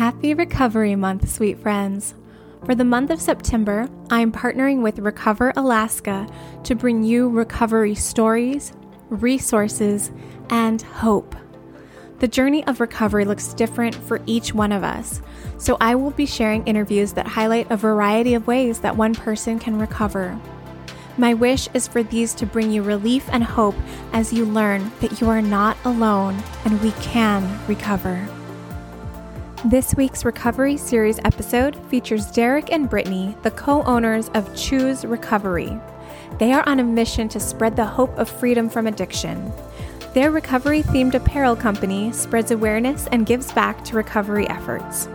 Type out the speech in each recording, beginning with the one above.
Happy Recovery Month, sweet friends! For the month of September, I am partnering with Recover Alaska to bring you recovery stories, resources, and hope. The journey of recovery looks different for each one of us, so I will be sharing interviews that highlight a variety of ways that one person can recover. My wish is for these to bring you relief and hope as you learn that you are not alone and we can recover. This week's Recovery Series episode features Derek and Brittany, the co-owners of Choose Recovery. They are on a mission to spread the hope of freedom from addiction. Their recovery-themed apparel company spreads awareness and gives back to recovery efforts.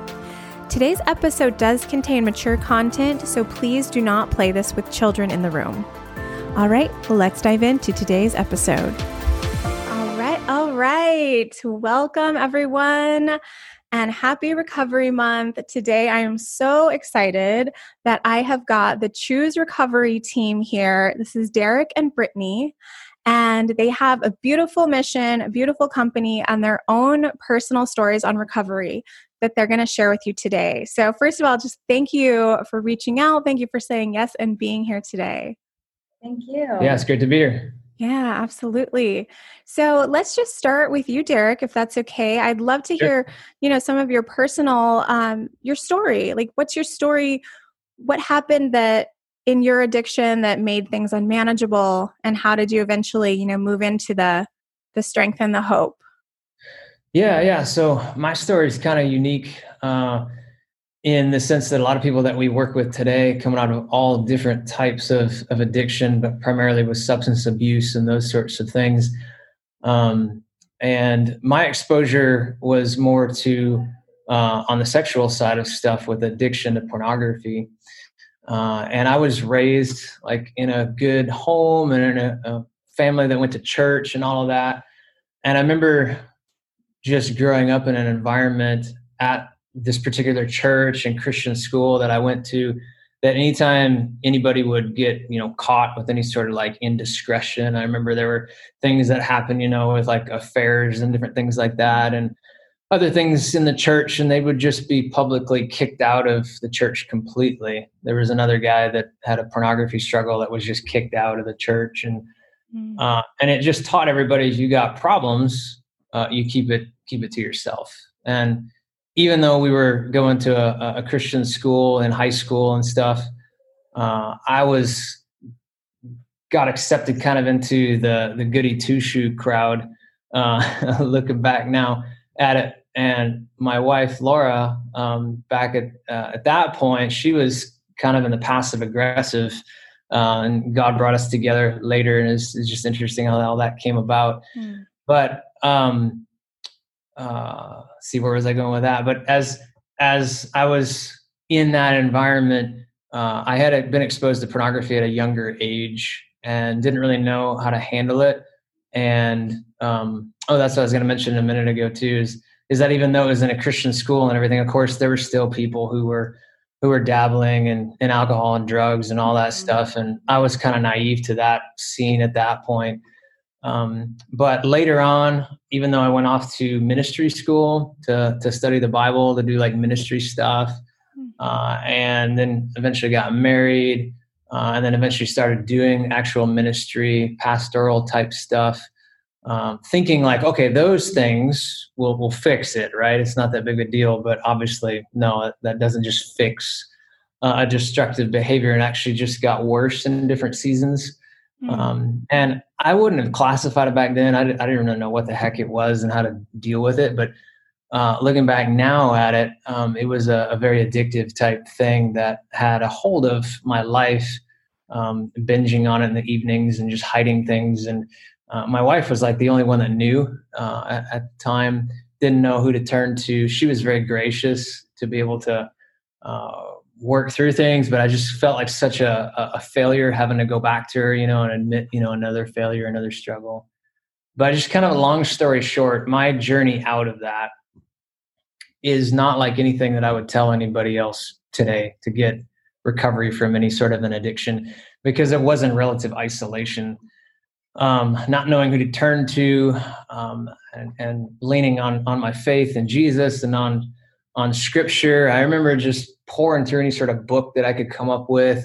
Today's episode does contain mature content, so please do not play this with children in the room. All right, let's dive into today's episode. All right. Welcome, everyone. And happy Recovery Month. Today, I am so excited that I have got the Choose Recovery team here. This is Derek and Brittany, and they have a beautiful mission, a beautiful company, and their own personal stories on recovery that they're going to share with you today. So first of all, just thank you for reaching out. Thank you for saying yes and being here today. Thank you. Yeah, it's great to be here. Yeah, absolutely. So let's just start with you, Derek, if that's okay. I'd love to hear, some of your personal, your story. Like, what's your story? What happened that in your addiction that made things unmanageable, and how did you eventually, move into the strength and the hope? Yeah. So my story is kind of unique in the sense that a lot of people that we work with today coming out of all different types of addiction, but primarily with substance abuse and those sorts of things. And my exposure was more to on the sexual side of stuff with addiction to pornography. And I was raised like in a good home and in a family that went to church and all of that. And I remember just growing up in an environment at this particular church and Christian school that I went to, that anytime anybody would get, caught with any sort of like indiscretion, I remember there were things that happened, with like affairs and different things like that and other things in the church. And they would just be publicly kicked out of the church completely. There was another guy that had a pornography struggle that was just kicked out of the church. And it just taught everybody, if you got problems, you keep it to yourself. And even though we were going to a Christian school and high school and stuff, I got accepted kind of into the goody two-shoe crowd, looking back now at it. And my wife, Laura, back at that point, she was kind of in the passive aggressive, and God brought us together later. And it's just interesting how all that came about. Mm. But, see, where was I going with that? But as I was in that environment, I had been exposed to pornography at a younger age and didn't really know how to handle it. And, that's what I was going to mention a minute ago too, is that even though it was in a Christian school and everything, of course, there were still people who were dabbling in alcohol and drugs and all that stuff. And I was kind of naive to that scene at that point. But later on, even though I went off to ministry school to study the Bible, to do like ministry stuff, and then eventually got married, and then eventually started doing actual ministry, pastoral type stuff, thinking like, okay, those things will fix it, right? It's not that big a deal, but obviously, no, that doesn't just fix a destructive behavior, and actually just got worse in different seasons. And I wouldn't have classified it back then. I didn't really know what the heck it was and how to deal with it. But looking back now at it, it was a very addictive type thing that had a hold of my life, binging on it in the evenings and just hiding things. And my wife was like the only one that knew at the time, didn't know who to turn to. She was very gracious to be able to work through things, but I just felt like such a failure having to go back to her, and admit, another failure, another struggle. But just kind of a long story short, my journey out of that is not like anything that I would tell anybody else today to get recovery from any sort of an addiction, because it was in relative isolation, not knowing who to turn to, and leaning on my faith in Jesus and on on scripture. I remember just pouring through any sort of book that I could come up with,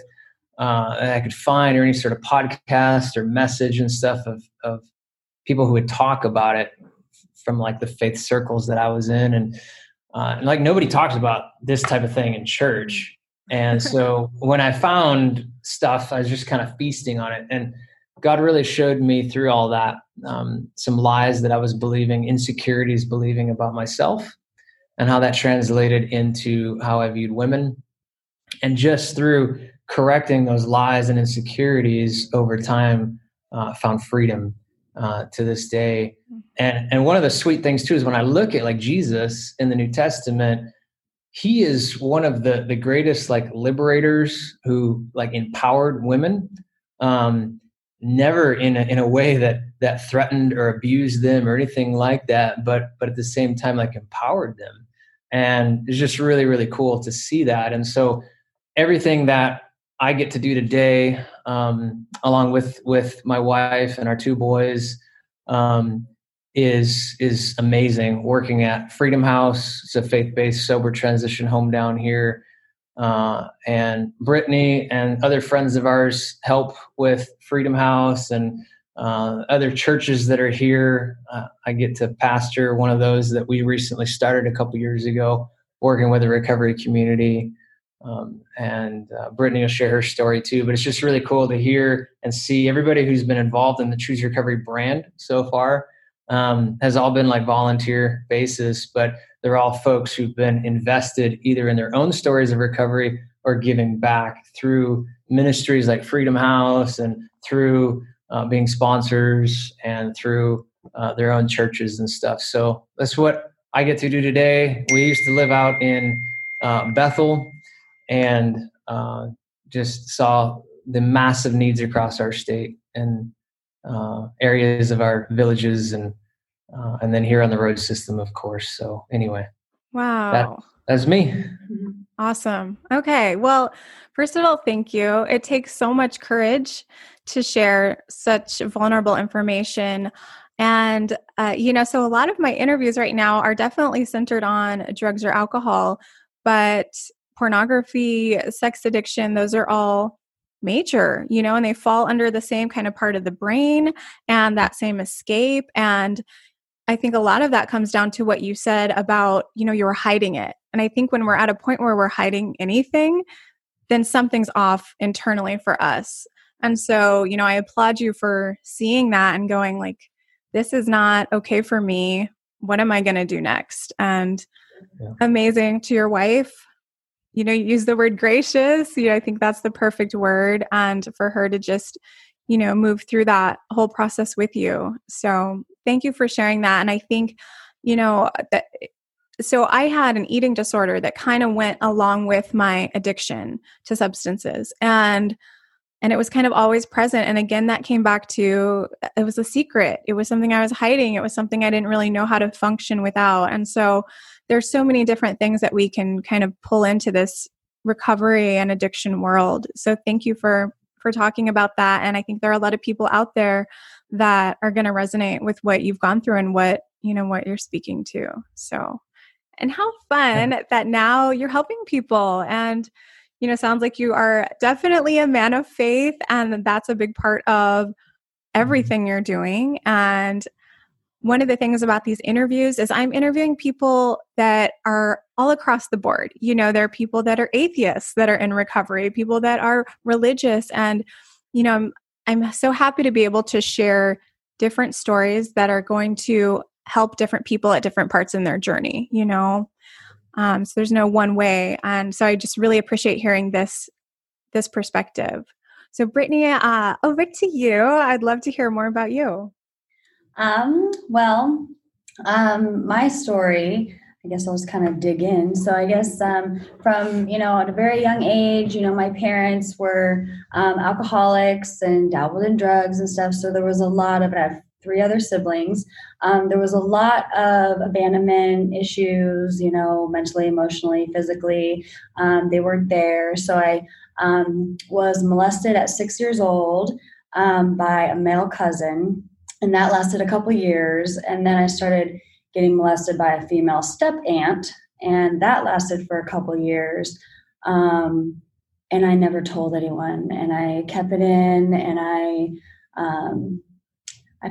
that I could find, or any sort of podcast or message and stuff of people who would talk about it from like the faith circles that I was in. And like nobody talks about this type of thing in church. And so when I found stuff, I was just kind of feasting on it. And God really showed me through all that, some lies that I was believing, insecurities believing about myself, and how that translated into how I viewed women. And just through correcting those lies and insecurities over time, found freedom to this day. And one of the sweet things too is when I look at like Jesus in the New Testament, he is one of the greatest like liberators who like empowered women, never in a way that threatened or abused them or anything like that, but at the same time like empowered them. And it's just really, really cool to see that. And so everything that I get to do today, along with my wife and our two boys, is amazing. Working at Freedom House, it's a faith-based sober transition home down here. And Brittany and other friends of ours help with Freedom House and other churches that are here. I get to pastor one of those that we recently started a couple years ago, working with the recovery community. And Brittany will share her story too, but it's just really cool to hear and see everybody who's been involved in the Choose Recovery brand so far. Has all been like volunteer basis, but they're all folks who've been invested either in their own stories of recovery or giving back through ministries like Freedom House and through being sponsors and through their own churches and stuff. So that's what I get to do today. We used to live out in Bethel and just saw the massive needs across our state and areas of our villages and then here on the road system, of course. So anyway, wow, that's me. Awesome. Okay. Well, first of all, thank you. It takes so much courage to share such vulnerable information. And, so a lot of my interviews right now are definitely centered on drugs or alcohol, but pornography, sex addiction, those are all major, and they fall under the same kind of part of the brain and that same escape. And I think a lot of that comes down to what you said about, you were hiding it. And I think when we're at a point where we're hiding anything, then something's off internally for us. And so, I applaud you for seeing that and going like, this is not okay for me. What am I going to do next? And amazing to your wife. You use the word gracious. I think that's the perfect word. And for her to just, move through that whole process with you. So thank you for sharing that. And I think, so I had an eating disorder that kind of went along with my addiction to substances. And it was kind of always present. And again, that came back to, it was a secret. It was something I was hiding. It was something I didn't really know how to function without. And so there's so many different things that we can kind of pull into this recovery and addiction world. So thank you for talking about that. And I think there are a lot of people out there that are going to resonate with what you've gone through and what, what you're speaking to. So, and how fun that now you're helping people and, sounds like you are definitely a man of faith, and that's a big part of everything you're doing. And one of the things about these interviews is I'm interviewing people that are all across the board. There are people that are atheists that are in recovery, people that are religious. And, I'm so happy to be able to share different stories that are going to help different people at different parts in their journey, So there's no one way. And so I just really appreciate hearing this perspective. So Brittany, over to you. I'd love to hear more about you. My story, I guess I'll just kind of dig in. So I guess, from, at a very young age, my parents were, alcoholics and dabbled in drugs and stuff. So there was a lot of it. I have three other siblings. There was a lot of abandonment issues, mentally, emotionally, physically. They weren't there. So I, was molested at 6 years old, by a male cousin. And that lasted a couple years. And then I started getting molested by a female step aunt. And that lasted for a couple years. And I never told anyone, and I kept it in, and I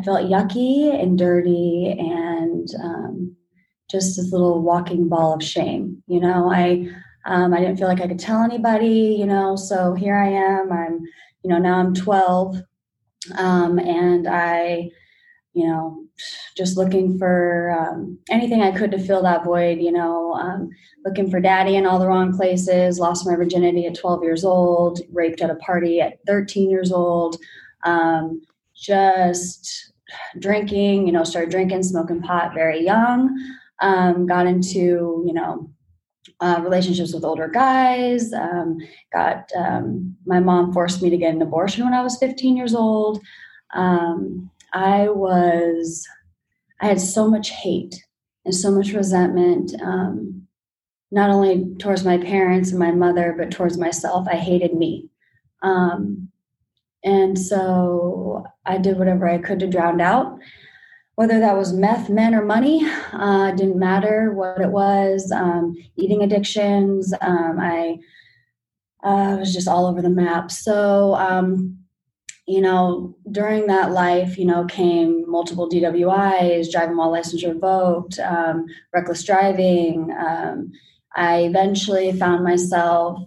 felt yucky and dirty and just this little walking ball of shame. You know, I didn't feel like I could tell anybody, you know, so here I am. Now I'm 12, and I, you know, just looking for anything I could to fill that void, you know, looking for daddy in all the wrong places, lost my virginity at 12 years old, raped at a party at 13 years old, just drinking, you know, started drinking, smoking pot very young, got into, you know, relationships with older guys, my mom forced me to get an abortion when I was 15 years old. I had so much hate and so much resentment, not only towards my parents and my mother, but towards myself. I hated me. And so I did whatever I could to drown out, whether that was meth, men, or money. Didn't matter what it was, eating addictions. I was just all over the map. So, you know, during that life, you know, came multiple DWIs, driving while license revoked, reckless driving. I eventually found myself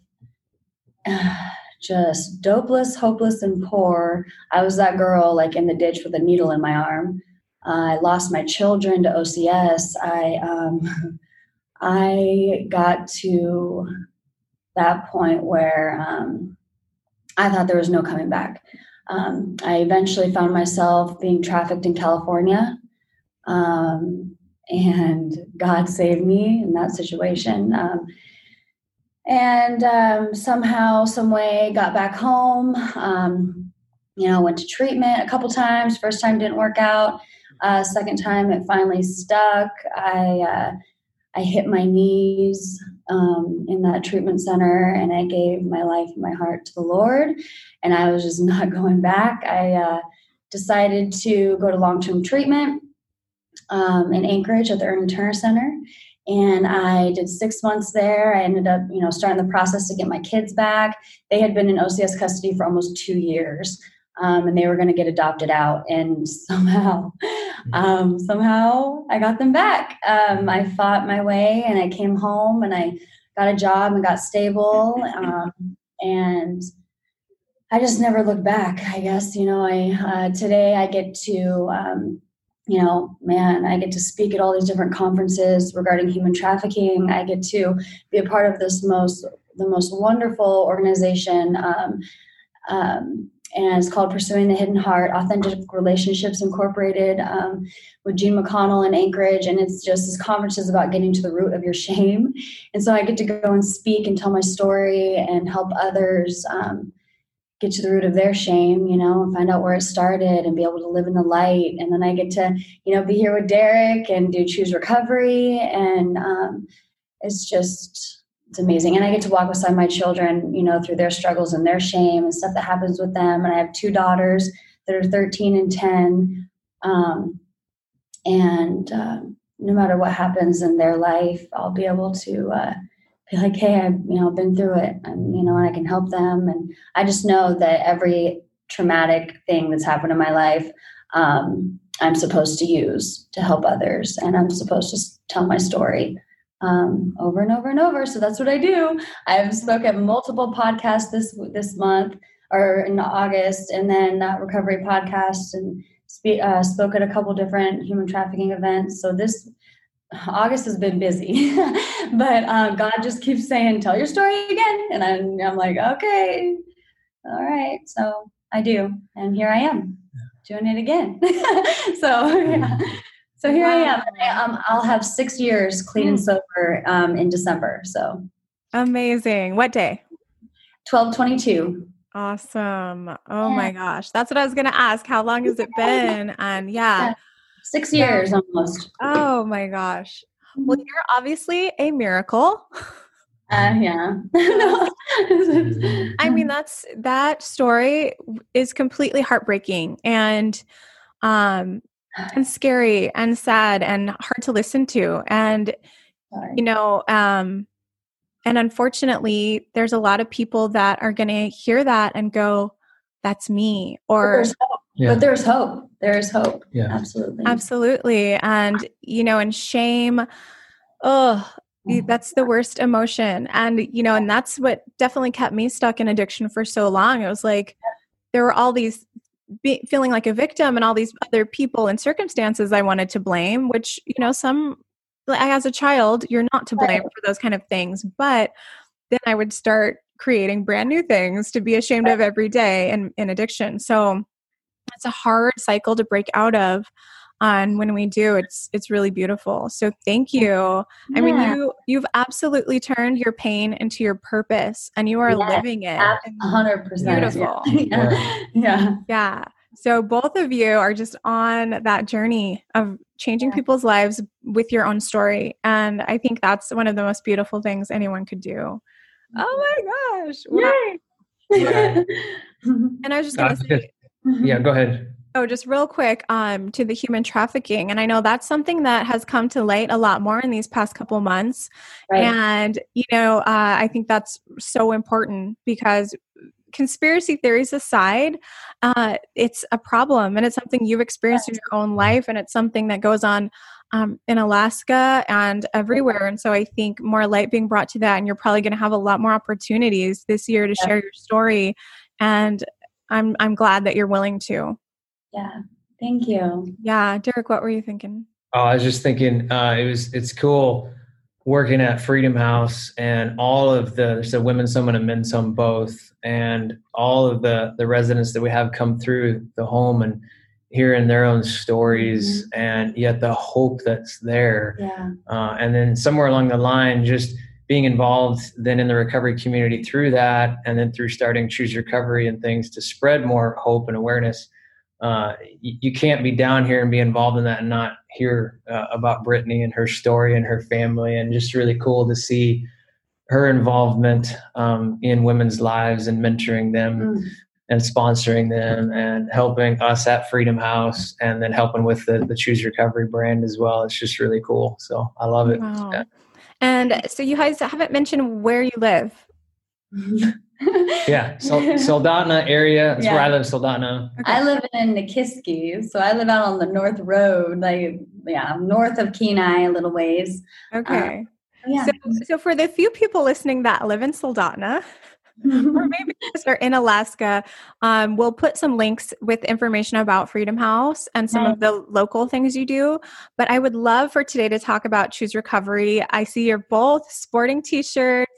just dopeless, hopeless, and poor. I was that girl, like, in the ditch with a needle in my arm. I lost my children to OCS. I got to that point where I thought there was no coming back. I eventually found myself being trafficked in California, and God saved me in that situation. Somehow, some way, got back home. You know, went to treatment a couple times. First time didn't work out. Second time, it finally stuck. I hit my knees in that treatment center, and I gave my life and my heart to the Lord, and I was just not going back. I decided to go to long-term treatment in Anchorage at the Ernie Turner Center, and I did 6 months there. I ended up, you know, starting the process to get my kids back. They had been in OCS custody for almost 2 years, and they were going to get adopted out, and somehow I got them back. I fought my way, and I came home, and I got a job and got stable. And I just never looked back, I guess. You know, today I get to, you know, man, I get to speak at all these different conferences regarding human trafficking. I get to be a part of the most wonderful organization, and it's called Pursuing the Hidden Heart, Authentic Relationships Incorporated, with Gene McConnell in Anchorage. And it's just this conference is about getting to the root of your shame. And so I get to go and speak and tell my story and help others get to the root of their shame, you know, and find out where it started and be able to live in the light. And then I get to, you know, be here with Derek and do Choose Recovery. And it's just... it's amazing. And I get to walk beside my children, you know, through their struggles and their shame and stuff that happens with them. And I have two daughters that are 13 and 10. No matter what happens in their life, I'll be able to be like, hey, I've, you know, been through it, and, you know, I can help them. And I just know that every traumatic thing that's happened in my life, I'm supposed to use to help others. And I'm supposed to tell my story. Over and over and over. So that's what I do. I've spoke at multiple podcasts this month or in August, and then recovery podcasts, and spoke at a couple different human trafficking events. So this August has been busy, but God just keeps saying, tell your story again. And I'm like, okay, all right. So I do. And here I am doing it again. So yeah. So here I am. I'll have 6 years clean and sober in December. So amazing. What day? 12/22. Awesome. Oh yeah. My gosh. That's what I was going to ask. How long has it been? And yeah. 6 years almost. Oh my gosh. Well, you're obviously a miracle. Yeah. No. I mean, that story is completely heartbreaking. And scary and sad and hard to listen to. And you know, and unfortunately, there's a lot of people that are going to hear that and go, that's me. Or there's hope. Yeah. But there's hope. There is hope. Yeah. Absolutely. Absolutely. And, you know, and shame, that's the worst emotion. And, you know, and that's what definitely kept me stuck in addiction for so long. It was like, there were all these feeling like a victim and all these other people and circumstances I wanted to blame, which, you know, as a child, you're not to blame for those kind of things. But then I would start creating brand new things to be ashamed of every day in addiction. So it's a hard cycle to break out of. And when we do, it's really beautiful. So thank you. Yeah. I mean, you've absolutely turned your pain into your purpose, and you are living it. 100%. Beautiful. Yeah. So both of you are just on that journey of changing people's lives with your own story. And I think that's one of the most beautiful things anyone could do. Oh my gosh. Yay. Yeah. And I was just going to say, yeah, go ahead. Oh, just real quick, to the human trafficking. And I know that's something that has come to light a lot more in these past couple months. Right. And, you know, I think that's so important because conspiracy theories aside, it's a problem, and it's something you've experienced in your own life. And it's something that goes on in Alaska and everywhere. And so I think more light being brought to that, and you're probably going to have a lot more opportunities this year to share your story. And I'm glad that you're willing to. Yeah. Thank you. Yeah. Derek, what were you thinking? Oh, I was just thinking, it's cool working at Freedom House and all of there's a women, some and a men, some both, and all of the residents that we have come through the home and hearing their own stories and yet the hope that's there. Yeah. And then somewhere along the line, just being involved then in the recovery community through that, and then through starting Choose Recovery and things to spread more hope and awareness. You can't be down here and be involved in that and not hear about Brittany and her story and her family, and just really cool to see her involvement in women's lives and mentoring them and sponsoring them and helping us at Freedom House, and then helping with the Choose Recovery brand as well. It's just really cool. So I love it. Wow. Yeah. And so you guys haven't mentioned where you live. Yeah, Soldotna area. That's where I live, Soldotna. Okay. I live in Nikiski, so I live out on the North Road, north of Kenai, a little ways. Okay. So for the few people listening that live in Soldotna, or maybe just are in Alaska, we'll put some links with information about Freedom House and some of the local things you do. But I would love for today to talk about Choose Recovery. I see you're both sporting t-shirts.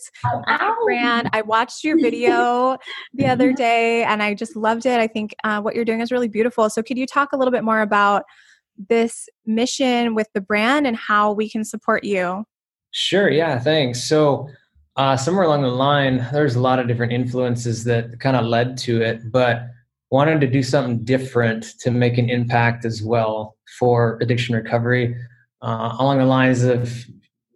Brand. I watched your video the other day and I just loved it. I think what you're doing is really beautiful. So could you talk a little bit more about this mission with the brand and how we can support you? Sure. Yeah, thanks. So somewhere along the line, there's a lot of different influences that kind of led to it, but wanted to do something different to make an impact as well for addiction recovery, along the lines of,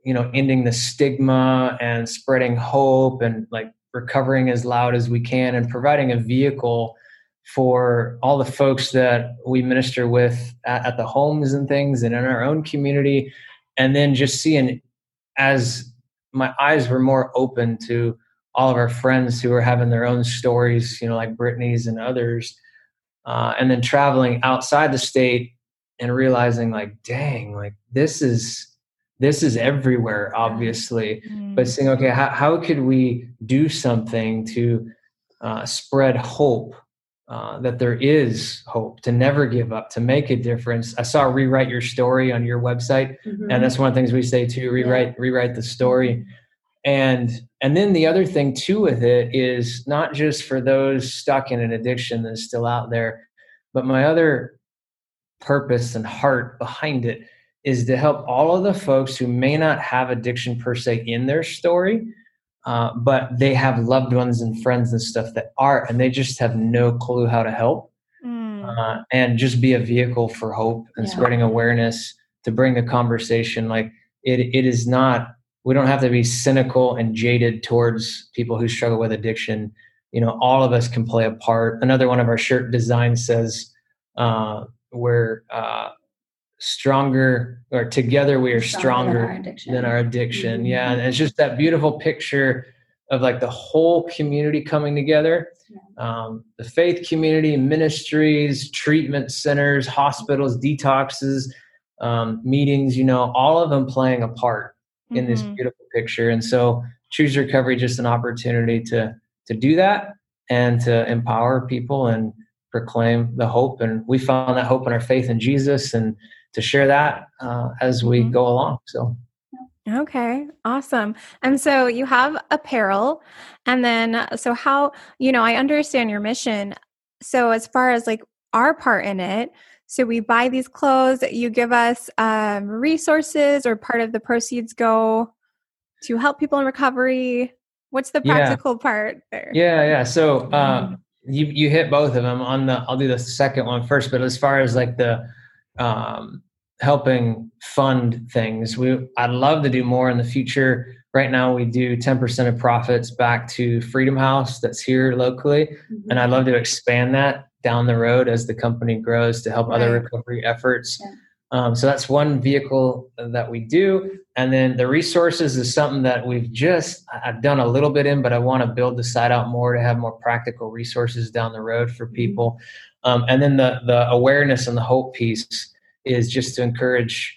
you know, ending the stigma and spreading hope and like recovering as loud as we can and providing a vehicle for all the folks that we minister with at the homes and things and in our own community. And then just seeing as my eyes were more open to all of our friends who were having their own stories, you know, like Brittany's and others, and then traveling outside the state and realizing like, dang, like this is everywhere, obviously, but saying, okay, how could we do something to spread hope, that there is hope, to never give up, to make a difference. I saw Rewrite Your Story on your website. And that's one of the things we say too, rewrite the story. And then the other thing too with it is not just for those stuck in an addiction that's still out there, but my other purpose and heart behind it is to help all of the folks who may not have addiction per se in their story, but they have loved ones and friends and stuff that are, and they just have no clue how to help, and just be a vehicle for hope and spreading awareness to bring the conversation. Like it is not, we don't have to be cynical and jaded towards people who struggle with addiction. You know, all of us can play a part. Another one of our shirt designs says, we're stronger, or together we are stronger than our addiction. Mm-hmm. Yeah. And it's just that beautiful picture of like the whole community coming together, the faith community, ministries, treatment centers, hospitals, detoxes, meetings, you know, all of them playing a part in this beautiful picture. And so Choose Recovery, just an opportunity to do that and to empower people and proclaim the hope. And we found that hope in our faith in Jesus, and to share that as we go along. So. Okay. Awesome. And so you have apparel, and then, so how, you know, I understand your mission. So as far as like our part in it, so we buy these clothes, you give us resources, or part of the proceeds go to help people in recovery. What's the practical part there? Yeah. So you hit both of them on the, I'll do the second one first, but as far as like the, helping fund things. I'd love to do more in the future. Right now we do 10% of profits back to Freedom House that's here locally. Mm-hmm. And I'd love to expand that down the road as the company grows to help other recovery efforts. Yeah. So that's one vehicle that we do. And then the resources is something that I've done a little bit in, but I want to build the site out more to have more practical resources down the road for people. And then the awareness and the hope piece is just to encourage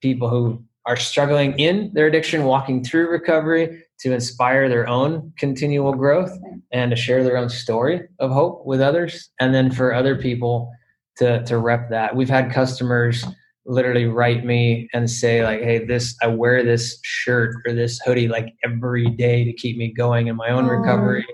people who are struggling in their addiction, walking through recovery, to inspire their own continual growth and to share their own story of hope with others. And then for other people to rep that. We've had customers literally write me and say like, hey, I wear this shirt or this hoodie like every day to keep me going in my own recovery.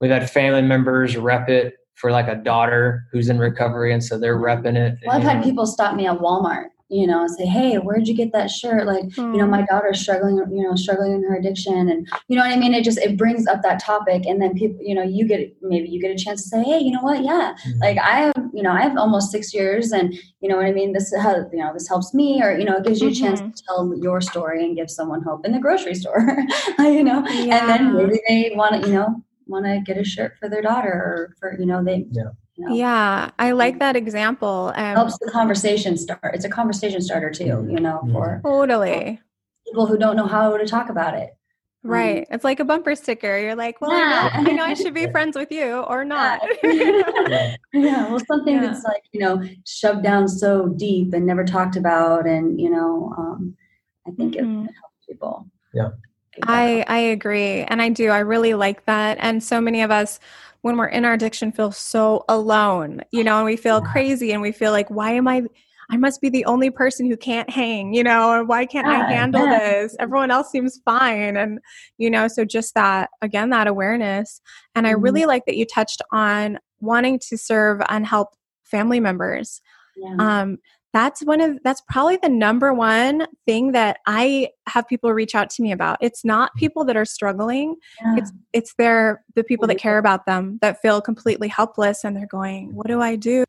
We've had family members rep it for like a daughter who's in recovery, and so they're repping it. Well, I've had people stop me at Walmart, you know, and say, hey, where'd you get that shirt? Like, you know, my daughter's struggling in her addiction. And you know what I mean? It brings up that topic. And then people, you know, maybe you get a chance to say, hey, you know what? Yeah. Mm-hmm. Like I have almost 6 years, and you know what I mean? This helps me, or, you know, it gives you a chance to tell your story and give someone hope in the grocery store, you know, and then maybe they want to get a shirt for their daughter, or for, you know, they, you know. Yeah. I like that example. Helps the conversation start. It's a conversation starter too, you know, for totally people who don't know how to talk about it. Right. It's like a bumper sticker. You're like, well, I know I should be friends with you or not. Well, something that's like, you know, shoved down so deep and never talked about. And, you know, I think it helps people. Yeah. I agree. And I do. I really like that. And so many of us, when we're in our addiction, feel so alone, you know, and we feel crazy, and we feel like, why am I must be the only person who can't hang, you know, or why can't I handle this? Everyone else seems fine. And, you know, so just that, again, that awareness. And I really like that you touched on wanting to serve and help family members. Yeah. That's probably the number one thing that I have people reach out to me about. It's not people that are struggling. Yeah. It's the people that care about them, that feel completely helpless, and they're going, what do I do?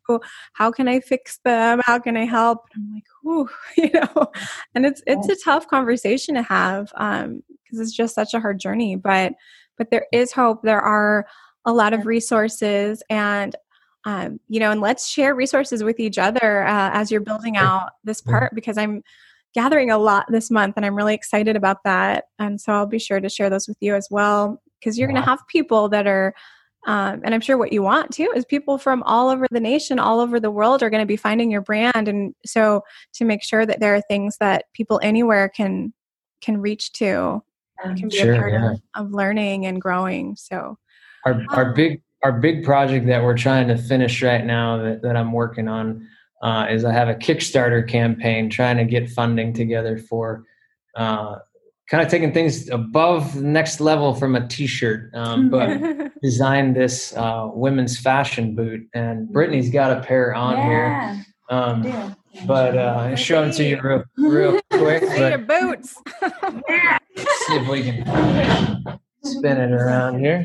How can I fix them? How can I help? And I'm like, ooh, you know, and it's a tough conversation to have, because it's just such a hard journey, but there is hope. There are a lot of resources, and you know, and let's share resources with each other as you're building out this part, because I'm gathering a lot this month and I'm really excited about that. And so I'll be sure to share those with you as well, because you're going to have people that are, and I'm sure what you want too is people from all over the nation, all over the world are going to be finding your brand. And so to make sure that there are things that people anywhere can reach to, and can be a part of learning and growing. So our big project that we're trying to finish right now that I'm working on is I have a Kickstarter campaign trying to get funding together for kind of taking things above the next level from a t-shirt, but designed this women's fashion boot. And Brittany's got a pair on here. But I'll show them to you real quick. See your boots. Let's see if we can spin it around here.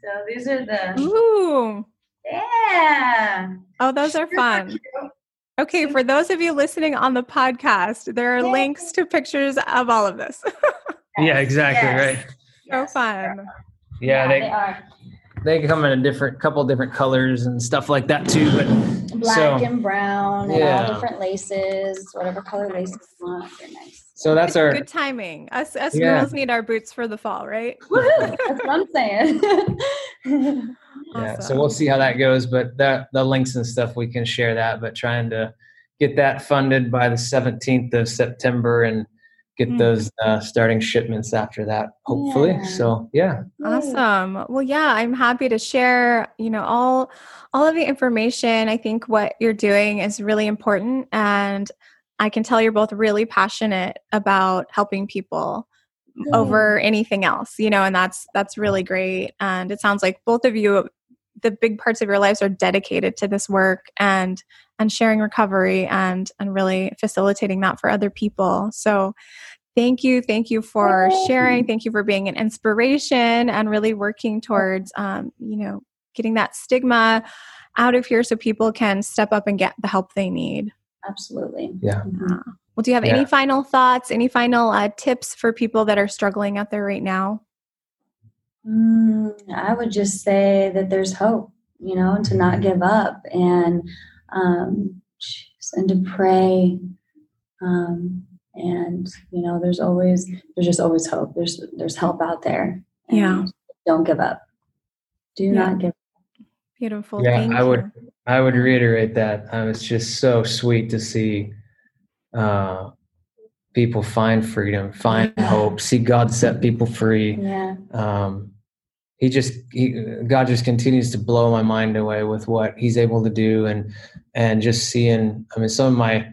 So these are the Oh, those are fun. Okay, for those of you listening on the podcast, there are links to pictures of all of this. Yeah, exactly, right. Yes. So fun. Yeah, they come in a couple different colors and stuff like that too, but black and brown and all different laces, whatever color laces you want. They're nice. So that's our good timing. Us girls need our boots for the fall, right? Woo-hoo! That's what I'm saying. Awesome. Yeah. So we'll see how that goes, but the links and stuff, we can share that, but trying to get that funded by the 17th of September and get those starting shipments after that, hopefully. Yeah. So, yeah. Awesome. Well, yeah, I'm happy to share, all of the information. I think what you're doing is really important. And I can tell you're both really passionate about helping people over anything else, and that's really great. And it sounds like both of you, the big parts of your lives are dedicated to this work and sharing recovery and really facilitating that for other people. So thank you for sharing. Thank you for being an inspiration and really working towards, getting that stigma out of here so people can step up and get the help they need. Absolutely. Yeah. Well, do you have any final thoughts, any final tips for people that are struggling out there right now? I would just say that there's hope, and to not give up and to pray. There's just always hope. There's help out there. Yeah. Don't give up. Do not give up. Beautiful. Yeah. Thank I would reiterate that. It's just so sweet to see, people find freedom, find hope, see God set people free. Yeah. God just continues to blow my mind away with what he's able to do and just seeing, I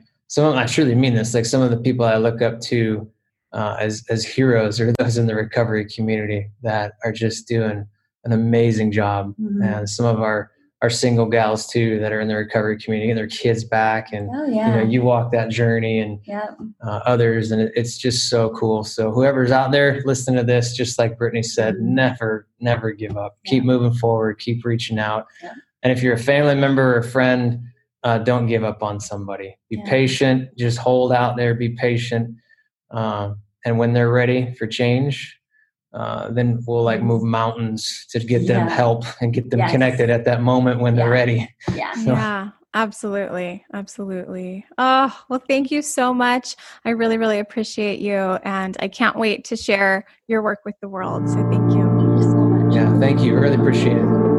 truly mean this, like some of the people I look up to, as heroes are those in the recovery community that are just doing an amazing job. Mm-hmm. And some of our single gals too, that are in the recovery community and their kids back and you walk that journey and others. And it's just so cool. So whoever's out there listening to this, just like Brittany said, never give up, keep moving forward, keep reaching out. Yeah. And if you're a family member or a friend, don't give up on somebody, be patient, just hold out there, be patient. And when they're ready for change, then we'll move mountains to get them help and get them connected at that moment when they're ready. Yeah. So. Yeah, absolutely. Absolutely. Oh, well, thank you so much. I really, really appreciate you. And I can't wait to share your work with the world. So thank you. Thank you so much. Yeah. Thank you. Really appreciate it.